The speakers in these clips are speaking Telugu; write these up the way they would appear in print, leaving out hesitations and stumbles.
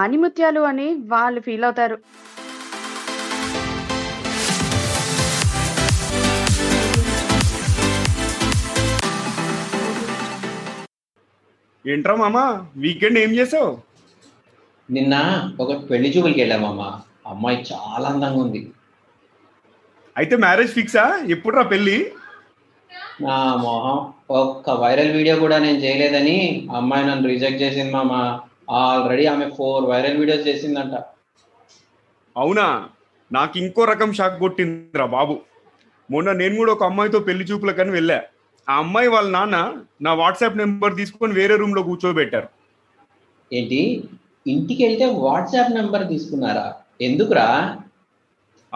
ఆనిముత్యాలు అని వాళ్ళు ఫీల్ అవుతారు. ఏంట్రా మామా వీకెండ్ ఏం చేసావు? నిన్న ఒక పెళ్లి చూపులకి వెళ్ళా మామా, అమ్మాయి చాలా అందంగా ఉంది. అయితే మ్యారేజ్ ఫిక్సా? ఎప్పుడురా పెళ్ళి? నా మొహం, ఒక్క వైరల్ వీడియో కూడా నేను చేయలేదని అమ్మాయి నన్ను రిజెక్ట్ చేసింది మామా. ఆల్రెడీ ఆమె 4 వైరల్ వీడియోస్ చేసిందంట. అవునా? నాకు ఇంకో రకం షాక్ కొట్టిందిరా బాబు. మొన్న నేను కూడా ఒక అమ్మాయితో పెళ్లి చూపులకని వెళ్ళా. ఆ అమ్మాయి వాళ్ళ నాన్న నా వాట్సాప్ నెంబర్ తీసుకొని వేరే రూమ్ లో కూర్చోబెట్టారు. ఏంటి, ఇంటికి వెళ్తే వాట్సాప్ నెంబర్ తీసుకున్నారా? ఎందుకురా?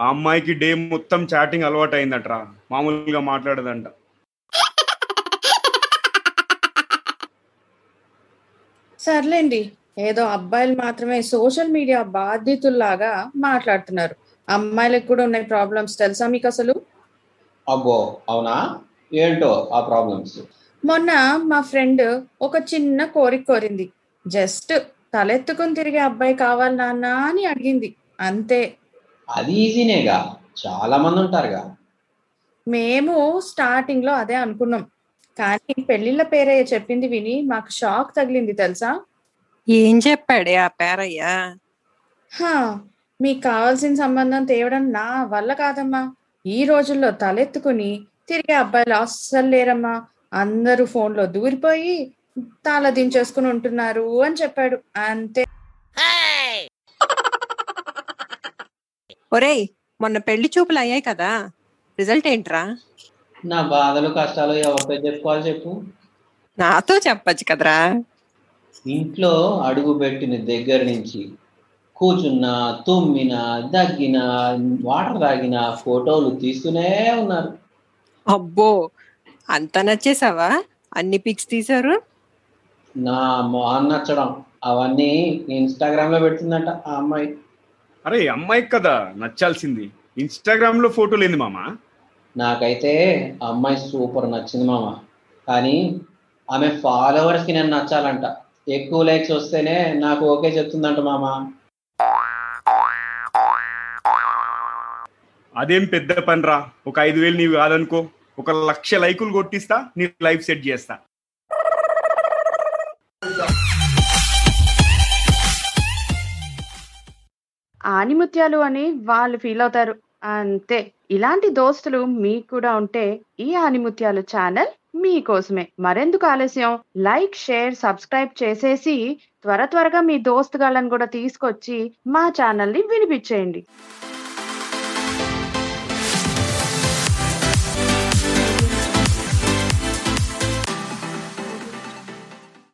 ఆ అమ్మాయికి డే మొత్తం చాటింగ్ అలవాటు అయిందట్రా, మామూలుగా మాట్లాడదంట. సర్లేండి, ఏదో అబ్బాయిలు మాత్రమే సోషల్ మీడియా బాధితుల్లాగా మాట్లాడుతున్నారు. అమ్మాయిలకు కూడా ఉన్నాయి ప్రాబ్లమ్స్, తెలుసా మీకు అసలు? అబ్బో అవునా? ఏంటో ఆ ప్రాబ్లమ్స్. మొన్న మా ఫ్రెండ్ ఒక చిన్న కోరిక కోరింది. జస్ట్ తలెత్తుకుని తిరిగే అబ్బాయి కావాలి నాన్న అని అడిగింది, అంతే. అది ఈజీనేగా, చాలా మంది ఉంటారుగా. మేము స్టార్టింగ్ లో అదే అనుకున్నాం, కానీ పెళ్లిళ్ళ పేరయ్య చెప్పింది విని మాకు షాక్ తగిలింది, తెలుసా? ఏం చెప్పాడే ఆ పేరయ్య? మీకు కావాల్సిన సంబంధం తేవడం నా వల్ల కాదమ్మా, ఈ రోజుల్లో తలెత్తుకుని తిరిగే అబ్బాయిలు అస్సలు లేరమ్మా, అందరూ ఫోన్ లో దూరిపోయి తాళ దించేసుకుని ఉంటున్నారు అని చెప్పాడు, అంతే. ఒరేయ్, మొన్న పెళ్లి చూపులు అయ్యాయి కదా, రిజల్ట్ ఏంట్రా? నా బాధలు కష్టాలు ఎవరితో చెప్పుకోవాలి చెప్పు? నాతో చెప్పచ్చు కదరా. ఇంట్లో అడుగు పెట్టిన దగ్గర నుంచి కూర్చున్నా, తుమ్మినా, దగ్గినా, వాటర్ తాగినా ఫోటోలు తీస్తూనే ఉన్నారు. అబ్బో, అంత నచ్చేసావా? అన్ని పిక్స్ తీసారు? నా మొహం నచ్చడం అవన్నీ ఇన్స్టాగ్రామ్ లో పెడుతుందంట ఆ అమ్మాయి. అరే, అమ్మాయి కదా నచ్చాల్సింది, ఇన్స్టాగ్రామ్ లో ఫోటోలు ఏంది మామా? నాకైతే అమ్మాయి సూపర్ నచ్చింది మామా, కానీ ఆమె ఫాలోవర్స్ కి నేను నచ్చాలంట. ఎక్కువ లైక్స్ వస్తేనే నాకు ఓకే చెప్తుందంట మామా. అదేం పెద్ద పని రా, ఒక 5,000 నీవు కాదనుకో, 100,000 లైకులు కొట్టిస్తా, నీ లైఫ్ సెట్ చేస్తా. ఆనిముత్యాలు అని వాళ్ళు ఫీల్ అవుతారు, అంతే. ఇలాంటి దోస్తులు మీకు కూడా ఉంటే ఈ ఆనిముత్యాలు ఛానల్ మీకోసమే. మరెందుకు ఆలస్యం, లైక్, షేర్, సబ్స్క్రైబ్ చేసేసి త్వరగా మీ దోస్తుగాళ్ళని కూడా తీసుకొచ్చి మా ఛానల్ ని వినిపించేయండి.